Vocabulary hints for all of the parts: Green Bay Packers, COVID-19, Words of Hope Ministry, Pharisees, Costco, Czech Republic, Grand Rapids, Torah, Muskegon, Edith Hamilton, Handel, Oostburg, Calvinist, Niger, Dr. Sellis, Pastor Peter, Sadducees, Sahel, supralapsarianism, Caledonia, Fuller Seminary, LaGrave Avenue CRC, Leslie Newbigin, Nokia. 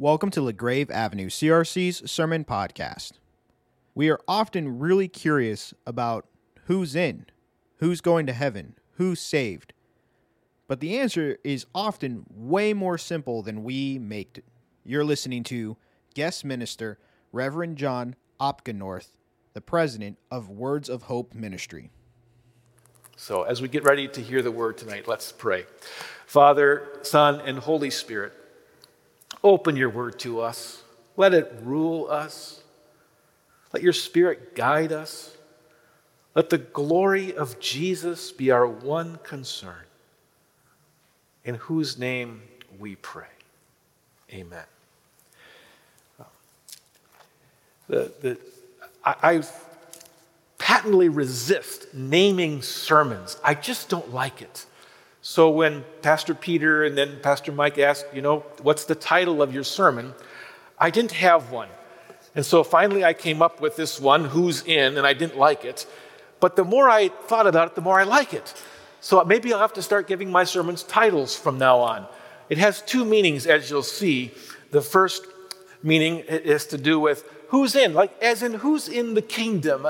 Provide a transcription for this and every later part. Welcome to LaGrave Avenue CRC's Sermon Podcast. We are often really curious about who's in, who's going to heaven, who's saved. But the answer is often way more simple than we make it. You're listening to guest minister Reverend John Opkenorth, the president of Words of Hope Ministry. So as we get ready to hear the word tonight, let's pray. Father, Son, and Holy Spirit, open your word to us. Let it rule us. Let your Spirit guide us. Let the glory of Jesus be our one concern, in whose name we pray. Amen. I patently resist naming sermons. I just don't like it. So when Pastor Peter and then Pastor Mike asked, what's the title of your sermon? I didn't have one. And so finally I came up with this one, Who's In, and I didn't like it. But the more I thought about it, the more I like it. So maybe I'll have to start giving my sermons titles from now on. It has two meanings, as you'll see. The first meaning is to do with who's in, as in who's in the kingdom.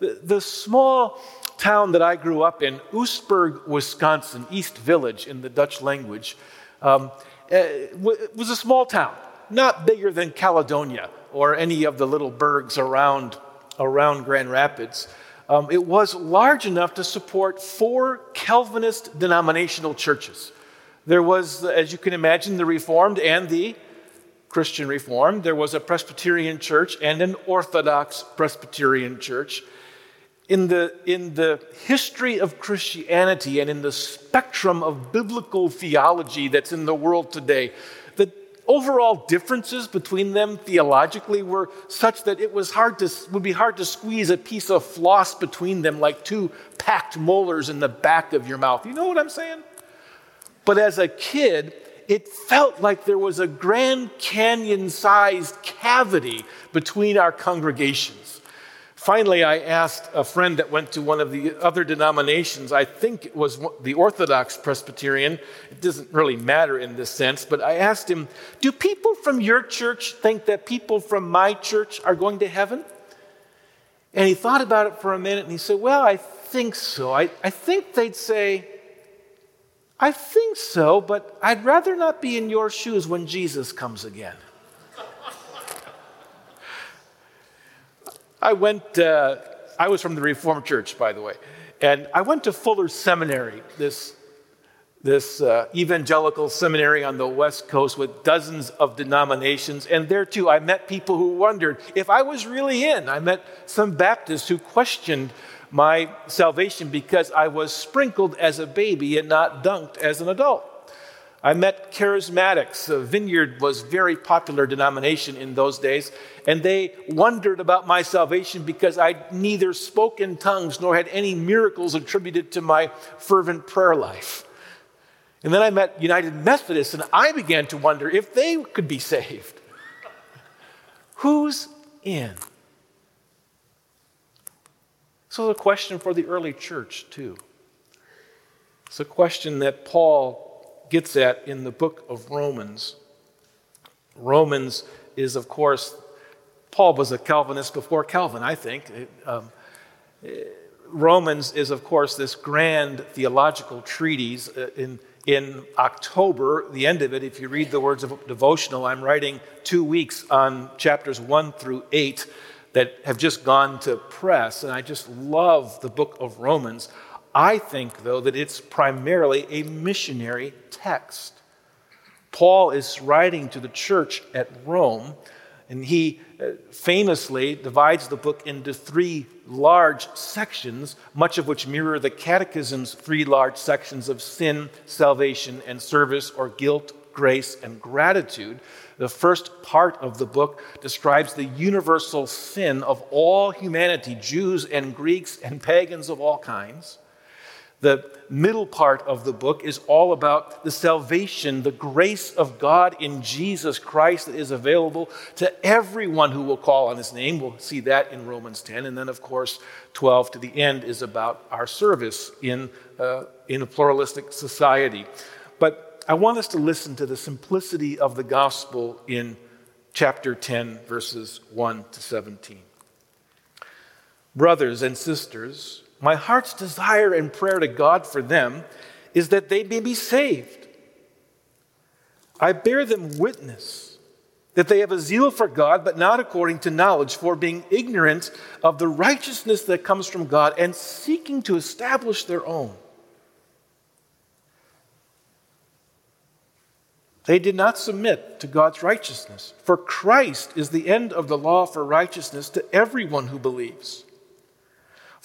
The small town that I grew up in, Oostburg, Wisconsin, East Village in the Dutch language, was a small town, not bigger than Caledonia or any of the little burgs around Grand Rapids. It was large enough to support four Calvinist denominational churches. There was, as you can imagine, the Reformed and the Christian Reformed. There was a Presbyterian church and an Orthodox Presbyterian church. In the history of Christianity and in the spectrum of biblical theology that's in the world today, the overall differences between them theologically were such that it was would be hard to squeeze a piece of floss between them like two packed molars in the back of your mouth. You know what I'm saying? But as a kid, it felt like there was a Grand Canyon-sized cavity between our congregations. Finally, I asked a friend that went to one of the other denominations, I think it was the Orthodox Presbyterian, it doesn't really matter in this sense, but I asked him, do people from your church think that people from my church are going to heaven? And he thought about it for a minute and he said, well, I think so. I think they'd say, I think so, but I'd rather not be in your shoes when Jesus comes again. I was from the Reformed Church, by the way, and I went to Fuller Seminary, this evangelical seminary on the West Coast with dozens of denominations, and there too I met people who wondered if I was really in. I met some Baptists who questioned my salvation because I was sprinkled as a baby and not dunked as an adult. I met charismatics. Vineyard was a very popular denomination in those days, and they wondered about my salvation because I neither spoke in tongues nor had any miracles attributed to my fervent prayer life. And then I met United Methodists, and I began to wonder if they could be saved. Who's in? So it's a question for the early church, too. It's a question that Paul gets at in the book of Romans. Romans is, of course, Paul was a Calvinist before Calvin, I think. Romans is, of course, this grand theological treatise. In October, the end of it, if you read the Words of Devotional, I'm writing 2 weeks on chapters 1-8 that have just gone to press, and I just love the book of Romans. I think, though, that it's primarily a missionary text. Paul is writing to the church at Rome, and he famously divides the book into three large sections, much of which mirror the Catechism's three large sections of sin, salvation, and service, or guilt, grace, and gratitude. The first part of the book describes the universal sin of all humanity, Jews and Greeks and pagans of all kinds. The middle part of the book is all about the salvation, the grace of God in Jesus Christ that is available to everyone who will call on his name. We'll see that in Romans 10. And then, of course, 12 to the end is about our service in a pluralistic society. But I want us to listen to the simplicity of the gospel in chapter 10, verses 1 to 17. Brothers and sisters, my heart's desire and prayer to God for them is that they may be saved. I bear them witness that they have a zeal for God, but not according to knowledge, for being ignorant of the righteousness that comes from God and seeking to establish their own. They did not submit to God's righteousness, for Christ is the end of the law for righteousness to everyone who believes.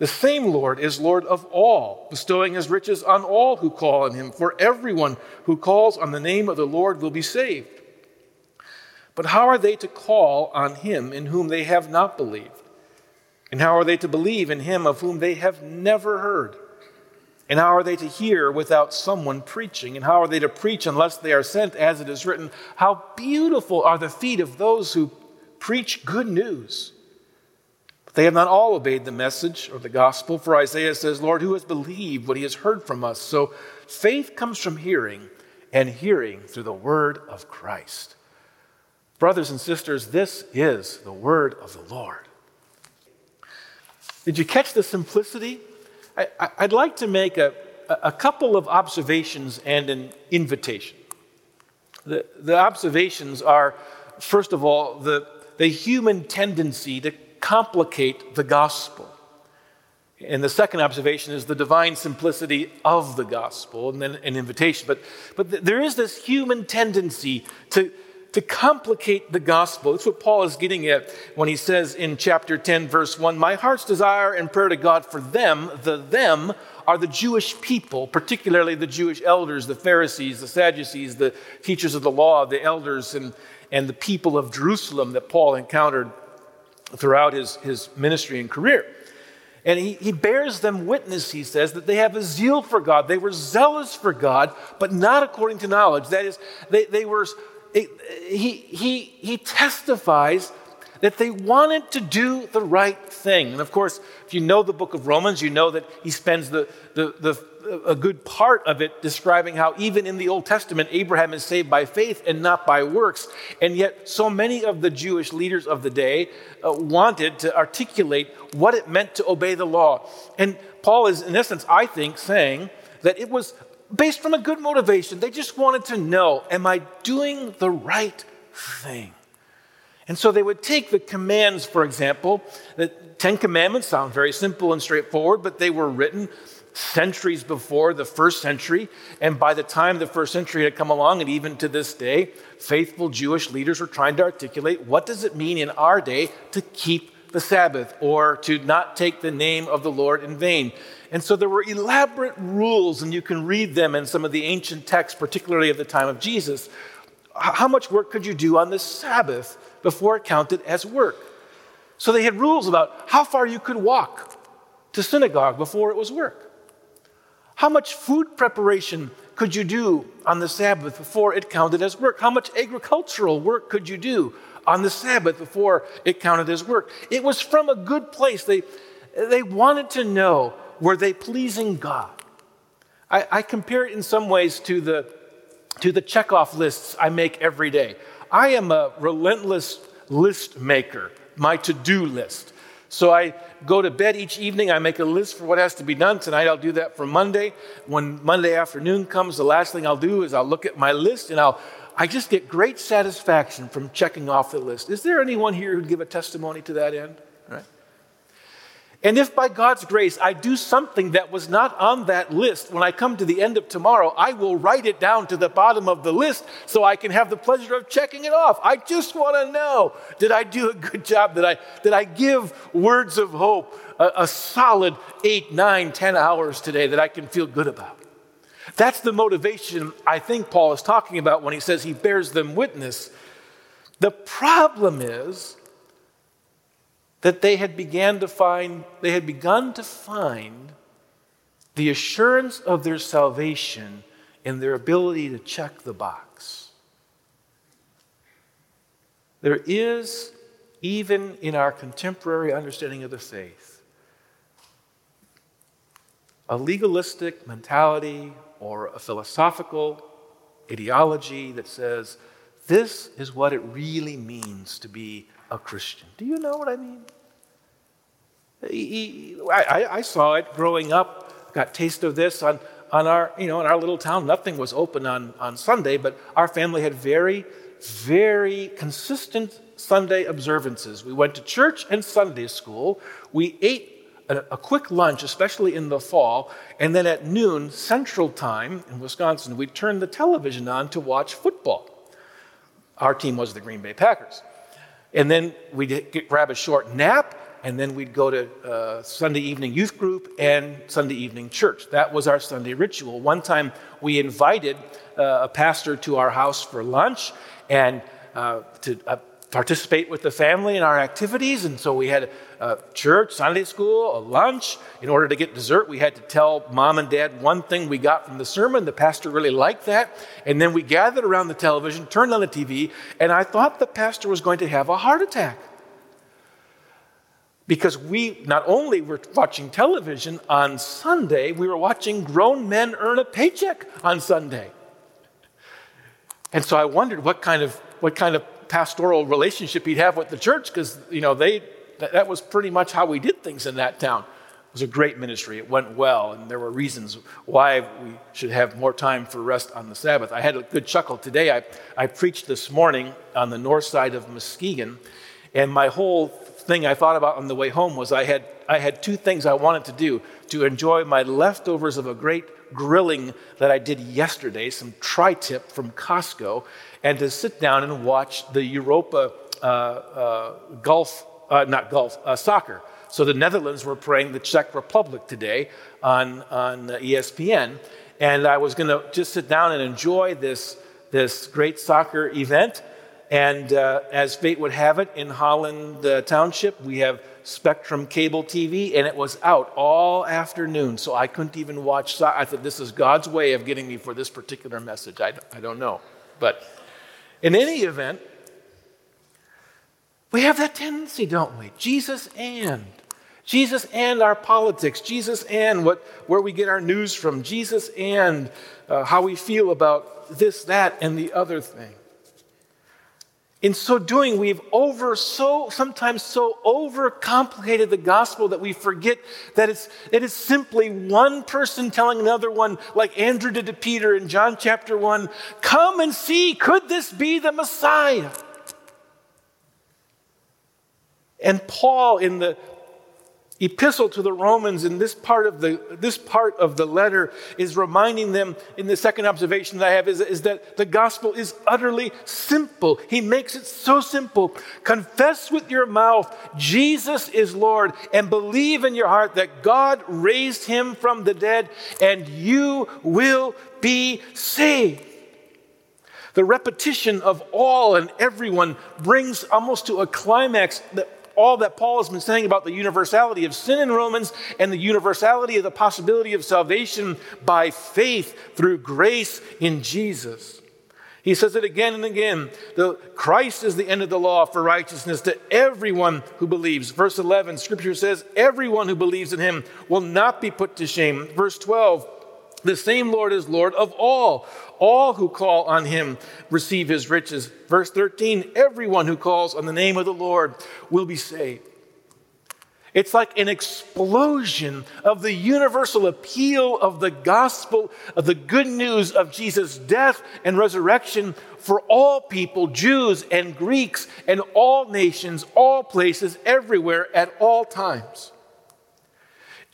The same Lord is Lord of all, bestowing his riches on all who call on him. For everyone who calls on the name of the Lord will be saved. But how are they to call on him in whom they have not believed? And how are they to believe in him of whom they have never heard? And how are they to hear without someone preaching? And how are they to preach unless they are sent, as it is written, how beautiful are the feet of those who preach good news? They have not all obeyed the message or the gospel, for Isaiah says, Lord, who has believed what he has heard from us? So faith comes from hearing, and hearing through the word of Christ. Brothers and sisters, this is the word of the Lord. Did you catch the simplicity? I'd like to make a couple of observations and an invitation. The observations are, first of all, the human tendency to complicate the gospel. And the second observation is the divine simplicity of the gospel, and then an invitation. But there is this human tendency to complicate the gospel. That's what Paul is getting at when he says in chapter 10, verse 1, my heart's desire and prayer to God for them, the them, are the Jewish people, particularly the Jewish elders, the Pharisees, the Sadducees, the teachers of the law, the elders, and the people of Jerusalem that Paul encountered throughout his ministry and career. And he bears them witness, he says, that they have a zeal for God. They were zealous for God, but not according to knowledge. That is, they were. He testifies that they wanted to do the right thing. And of course, if you know the book of Romans, you know that he spends a good part of it describing how even in the Old Testament, Abraham is saved by faith and not by works. And yet so many of the Jewish leaders of the day wanted to articulate what it meant to obey the law. And Paul is, in essence, I think, saying that it was based from a good motivation. They just wanted to know, am I doing the right thing? And so they would take the commands, for example. The Ten Commandments sound very simple and straightforward, but they were written centuries before the first century. And by the time the first century had come along, and even to this day, faithful Jewish leaders were trying to articulate, what does it mean in our day to keep the Sabbath or to not take the name of the Lord in vain? And so there were elaborate rules, and you can read them in some of the ancient texts, particularly of the time of Jesus. How much work could you do on the Sabbath before it counted as work? So they had rules about how far you could walk to synagogue before it was work. How much food preparation could you do on the Sabbath before it counted as work? How much agricultural work could you do on the Sabbath before it counted as work? It was from a good place. They wanted to know, were they pleasing God? I compare it in some ways to the checkoff lists I make every day. I am a relentless list maker, my to-do list. So I go to bed each evening, I make a list for what has to be done. Tonight I'll do that for Monday. When Monday afternoon comes, the last thing I'll do is I'll look at my list, and I just get great satisfaction from checking off the list. Is there anyone here who'd give a testimony to that end? Right? And if by God's grace I do something that was not on that list, when I come to the end of tomorrow, I will write it down to the bottom of the list so I can have the pleasure of checking it off. I just want to know, did I do a good job? Did I give Words of Hope a solid 8, 9, 10 hours today that I can feel good about? That's the motivation I think Paul is talking about when he says he bears them witness. The problem is that they had begun to find the assurance of their salvation in their ability to check the box. There is, even in our contemporary understanding of the faith, a legalistic mentality or a philosophical ideology that says, this is what it really means to be a Christian. Do you know what I mean? I saw it growing up, got a taste of this on our little town. Nothing was open on Sunday, but our family had very, very consistent Sunday observances. We went to church and Sunday school. We ate a quick lunch, especially in the fall, and then at noon, Central Time in Wisconsin, we'd turn the television on to watch football. Our team was the Green Bay Packers. And then we'd grab a short nap, and then we'd go to Sunday evening youth group and Sunday evening church. That was our Sunday ritual. One time we invited a pastor to our house for lunch and to participate with the family in our activities. And so we had a church, Sunday school, a lunch. In order to get dessert, we had to tell mom and dad one thing we got from the sermon. The pastor really liked that. And then we gathered around the television, turned on the TV, and I thought the pastor was going to have a heart attack. Because we not only were watching television on Sunday, we were watching grown men earn a paycheck on Sunday. And so I wondered what kind of pastoral relationship he'd have with the church, because that was pretty much how we did things in that town. It was a great ministry. It went well, and there were reasons why we should have more time for rest on the Sabbath. I had a good chuckle today. I preached this morning on the north side of Muskegon, and my whole thing I thought about on the way home was I had two things I wanted to do to enjoy my leftovers of a great grilling that I did yesterday, some tri-tip from Costco, and to sit down and watch the Europa soccer. So the Netherlands were playing the Czech Republic today on ESPN, and I was going to just sit down and enjoy this great soccer event. And as fate would have it, in Holland Township, we have Spectrum Cable TV, and it was out all afternoon, so I couldn't even watch soccer. I thought, this is God's way of getting me for this particular message. I don't know. But in any event, we have that tendency, don't we? Jesus and our politics, Jesus and where we get our news from, Jesus and how we feel about this, that, and the other thing. In so doing, we've sometimes overcomplicated the gospel that we forget that it is simply one person telling another one, like Andrew did to Peter in John chapter 1, come and see, could this be the Messiah? And Paul, in the Epistle to the Romans, in this part of the letter, is reminding them, in the second observation that I have, is that the gospel is utterly simple. He makes it so simple. Confess with your mouth Jesus is Lord, and believe in your heart that God raised him from the dead, and you will be saved. The repetition of all and everyone brings almost to a climax all that Paul has been saying about the universality of sin in Romans and the universality of the possibility of salvation by faith through grace in Jesus. He says it again and again. Christ is the end of the law for righteousness to everyone who believes. Verse 11, Scripture says, everyone who believes in him will not be put to shame. Verse 12, the same Lord is Lord of all. All who call on him receive his riches. Verse 13, everyone who calls on the name of the Lord will be saved. It's like an explosion of the universal appeal of the gospel, of the good news of Jesus' death and resurrection for all people, Jews and Greeks and all nations, all places, everywhere, at all times.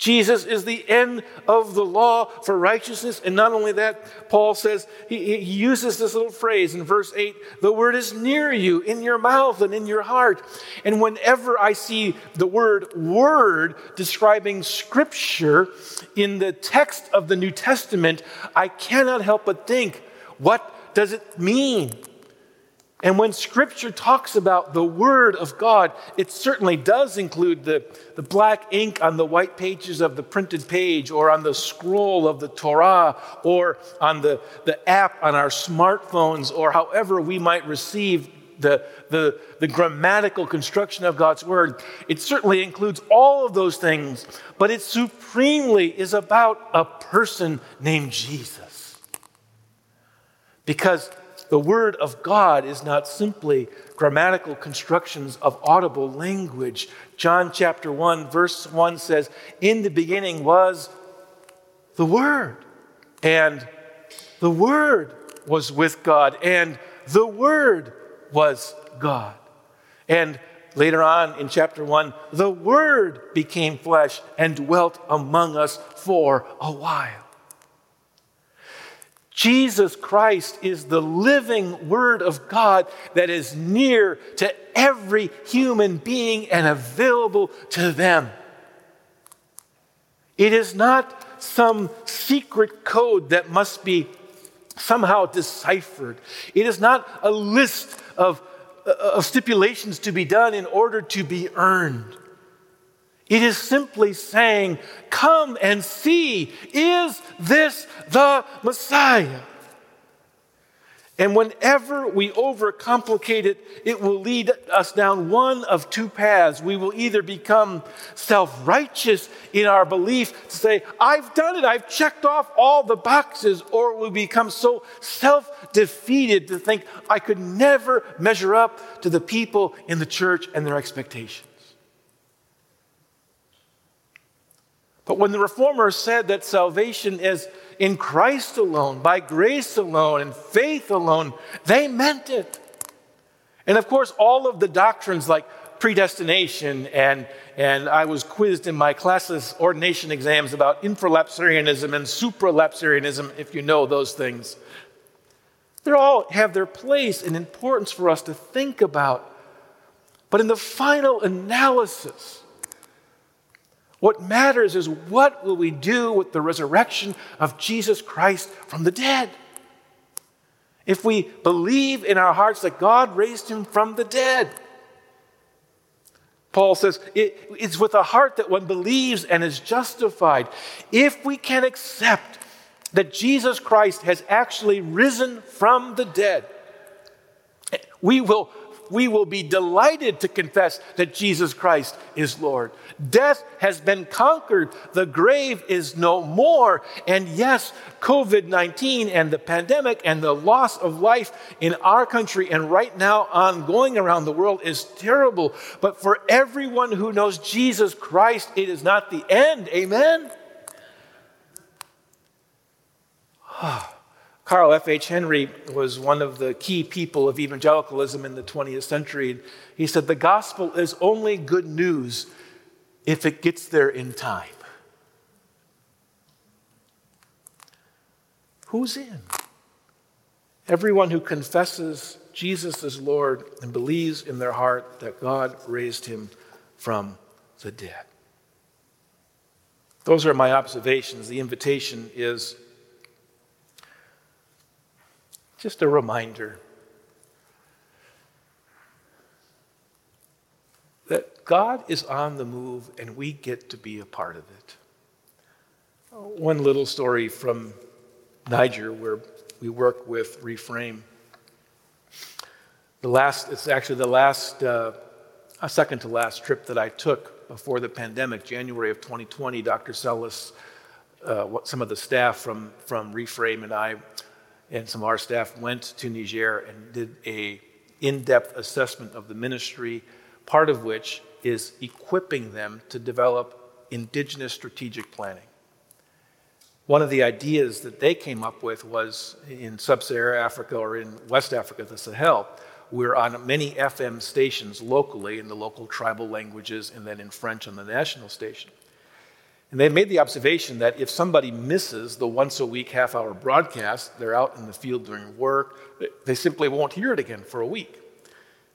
Jesus is the end of the law for righteousness. And not only that, Paul says, he uses this little phrase in verse 8, the word is near you, in your mouth and in your heart. And whenever I see the word word describing Scripture in the text of the New Testament, I cannot help but think, what does it mean? And when Scripture talks about the Word of God, it certainly does include the black ink on the white pages of the printed page, or on the scroll of the Torah, or on the app on our smartphones, or however we might receive the grammatical construction of God's Word. It certainly includes all of those things, but it supremely is about a person named Jesus. Because the Word of God is not simply grammatical constructions of audible language. John chapter 1, verse 1 says, in the beginning was the Word, and the Word was with God, and the Word was God. And later on in chapter 1, the Word became flesh and dwelt among us for a while. Jesus Christ is the living Word of God that is near to every human being and available to them. It is not some secret code that must be somehow deciphered. It is not a list of stipulations to be done in order to be earned. It is simply saying, come and see, is this the Messiah? And whenever we overcomplicate it, it will lead us down one of two paths. We will either become self-righteous in our belief to say, I've done it, I've checked off all the boxes, or we become so self-defeated to think, I could never measure up to the people in the church and their expectations. But when the Reformers said that salvation is in Christ alone, by grace alone, and faith alone, they meant it. And of course, all of the doctrines like predestination and I was quizzed in my classes ordination exams about infralapsarianism and supralapsarianism, if you know those things. They all have their place and importance for us to think about. But in the final analysis, what matters is, what will we do with the resurrection of Jesus Christ from the dead? If we believe in our hearts that God raised him from the dead. Paul says, it's with a heart that one believes and is justified. If we can accept that Jesus Christ has actually risen from the dead, we will be delighted to confess that Jesus Christ is Lord. Death has been conquered. The grave is no more. And yes, COVID-19 and the pandemic and the loss of life in our country and right now ongoing around the world is terrible. But for everyone who knows Jesus Christ, it is not the end. Amen? Carl F. H. Henry was one of the key people of evangelicalism in the 20th century. He said, the gospel is only good news if it gets there in time. Who's in? Everyone who confesses Jesus as Lord and believes in their heart that God raised him from the dead. Those are my observations. The invitation is just a reminder that God is on the move and we get to be a part of it. One little story from Niger where we work with Reframe. Second to last trip that I took before the pandemic, January of 2020, Dr. Sellis, some of the staff from Reframe and I, and some of our staff went to Niger and did a in-depth assessment of the ministry, part of which is equipping them to develop indigenous strategic planning. One of the ideas that they came up with was in sub-Saharan Africa or in West Africa, the Sahel, we're on many FM stations locally in the local tribal languages and then in French on the national station. And they made the observation that if somebody misses the once-a-week half-hour broadcast, they're out in the field during work, they simply won't hear it again for a week.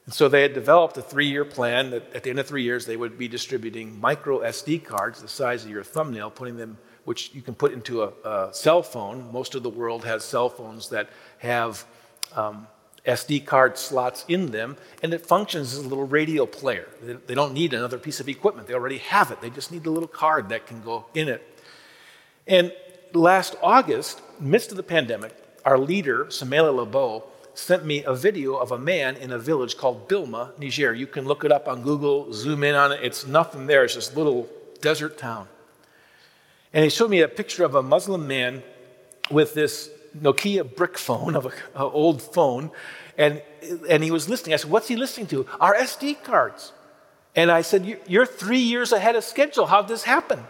And so they had developed a 3-year plan that at the end of 3 years, they would be distributing micro SD cards the size of your thumbnail, putting them, which you can put into a cell phone. Most of the world has cell phones that have SD card slots in them, and it functions as a little radio player. They don't need another piece of equipment. They already have it. They just need the little card that can go in it. And last August, midst of the pandemic, our leader, Sumaila Labo, sent me a video of a man in a village called Bilma, Niger. You can look it up on Google, zoom in on it. It's nothing there. It's this little desert town. And he showed me a picture of a Muslim man with this Nokia brick phone, of an old phone, and he was listening. I said, what's he listening to? Our SD cards. And I said, you're 3 years ahead of schedule. How'd this happen?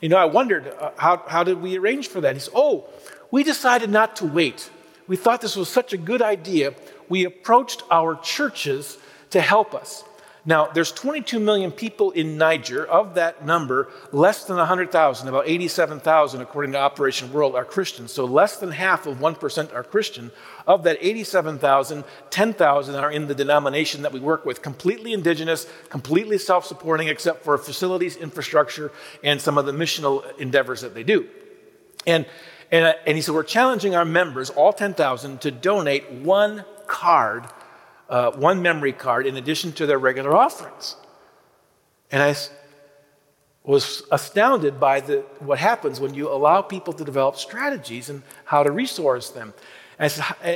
You know, I wondered, how did we arrange for that? He said, oh, we decided not to wait. We thought this was such a good idea. We approached our churches to help us. Now, there's 22 million people in Niger. Of that number, less than 100,000, about 87,000, according to Operation World, are Christians. So less than half of 1% are Christian. Of that 87,000, 10,000 are in the denomination that we work with, completely indigenous, completely self-supporting, except for facilities, infrastructure, and some of the missional endeavors that they do. And he said, we're challenging our members, all 10,000, to donate one card, one memory card, in addition to their regular offerings. And I was astounded by what happens when you allow people to develop strategies and how to resource them. And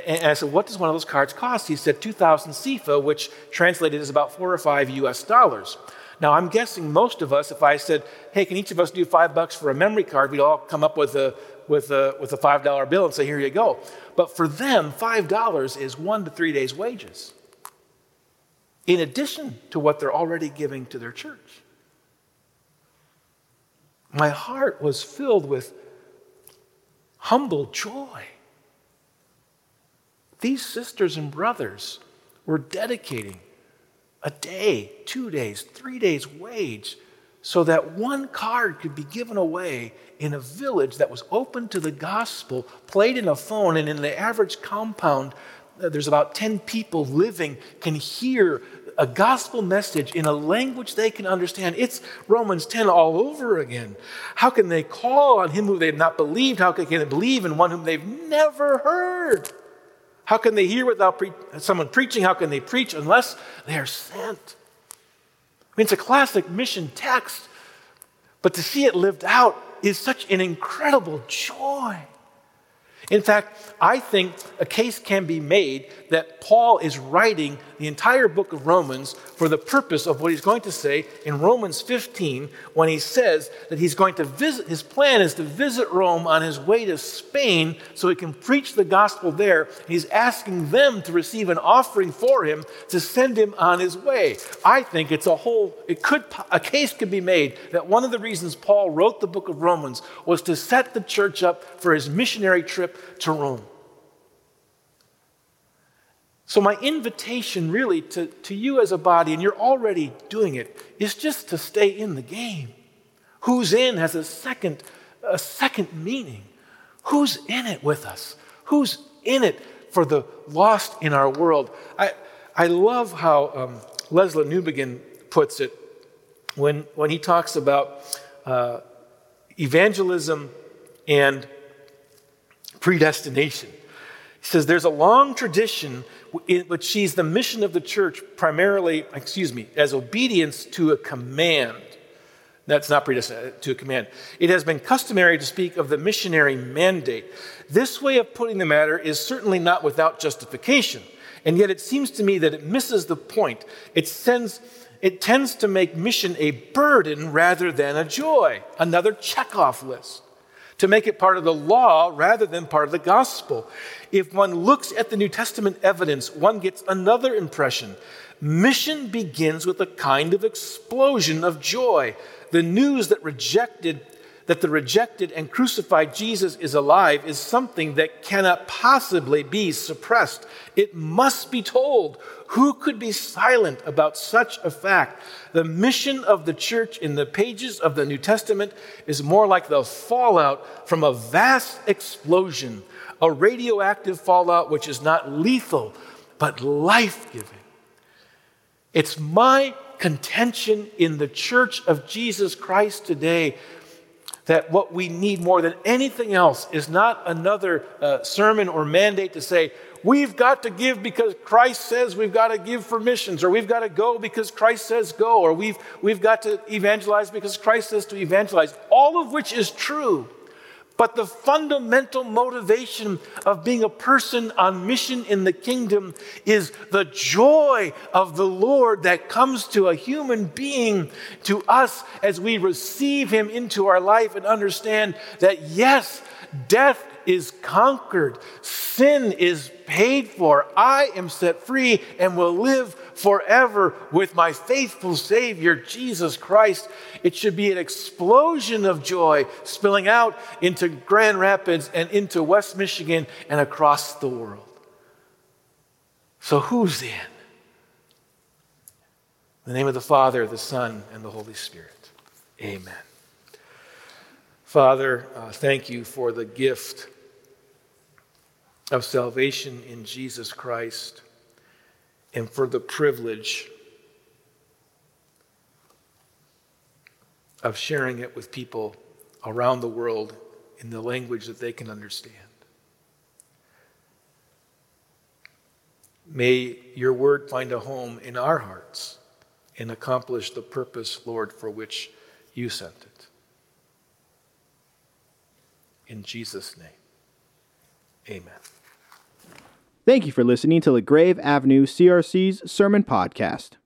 I said, what does one of those cards cost? He said, 2,000 sefa, which translated is about $4 or $5. Now, I'm guessing most of us, if I said, hey, can each of us do $5 for a memory card, we'd all come up with a $5 bill and say, here you go. But for them, $5 is 1 to 3 days' wages, in addition to what they're already giving to their church. My heart was filled with humble joy. These sisters and brothers were dedicating a day, 2 days, 3 days' wage so that one card could be given away in a village that was open to the gospel, played in a phone, and in the average compound, there's about 10 people living, can hear a gospel message in a language they can understand. It's Romans 10 all over again. How can they call on him who they've not believed? How can they believe in one whom they've never heard? How can they hear without someone preaching? How can they preach unless they are sent? I mean, it's a classic mission text, but to see it lived out is such an incredible joy. In fact, I think a case can be made that Paul is writing the entire book of Romans for the purpose of what he's going to say in Romans 15 when he says that he's going to visit, his plan is to visit Rome on his way to Spain so he can preach the gospel there. And he's asking them to receive an offering for him to send him on his way. I think a case could be made that one of the reasons Paul wrote the book of Romans was to set the church up for his missionary trip to Rome. So my invitation really to you as a body, and you're already doing it, is just to stay in the game. Who's in has a second meaning. Who's in it with us? Who's in it for the lost in our world? I love how Leslie Newbigin puts it when he talks about evangelism and predestination. He says there's a long tradition which sees the mission of the church as obedience to a command. That's not predestination, to a command. It has been customary to speak of the missionary mandate. This way of putting the matter is certainly not without justification, and yet it seems to me that it misses the point. It tends to make mission a burden rather than a joy, another checkoff list, to make it part of the law rather than part of the gospel. If one looks at the New Testament evidence, one gets another impression. Mission begins with a kind of explosion of joy. The news that rejected that the rejected and crucified Jesus is alive is something that cannot possibly be suppressed. It must be told. Who could be silent about such a fact? The mission of the church in the pages of the New Testament is more like the fallout from a vast explosion, a radioactive fallout which is not lethal, but life-giving. It's my contention in the church of Jesus Christ today that what we need more than anything else is not another sermon or mandate to say, we've got to give because Christ says we've got to give for missions, or we've got to go because Christ says go, or we've got to evangelize because Christ says to evangelize, all of which is true. But the fundamental motivation of being a person on mission in the kingdom is the joy of the Lord that comes to a human being, to us, as we receive him into our life and understand that, yes, death is conquered, sin is paid for, I am set free and will live forever with my faithful Savior, Jesus Christ. It should be an explosion of joy spilling out into Grand Rapids and into West Michigan and across the world. So who's in? In the name of the Father, the Son, and the Holy Spirit. Amen. Father, thank you for the gift of salvation in Jesus Christ, and for the privilege of sharing it with people around the world in the language that they can understand. May your word find a home in our hearts and accomplish the purpose, Lord, for which you sent it. In Jesus' name, amen. Thank you for listening to LaGrave Avenue CRC's Sermon Podcast.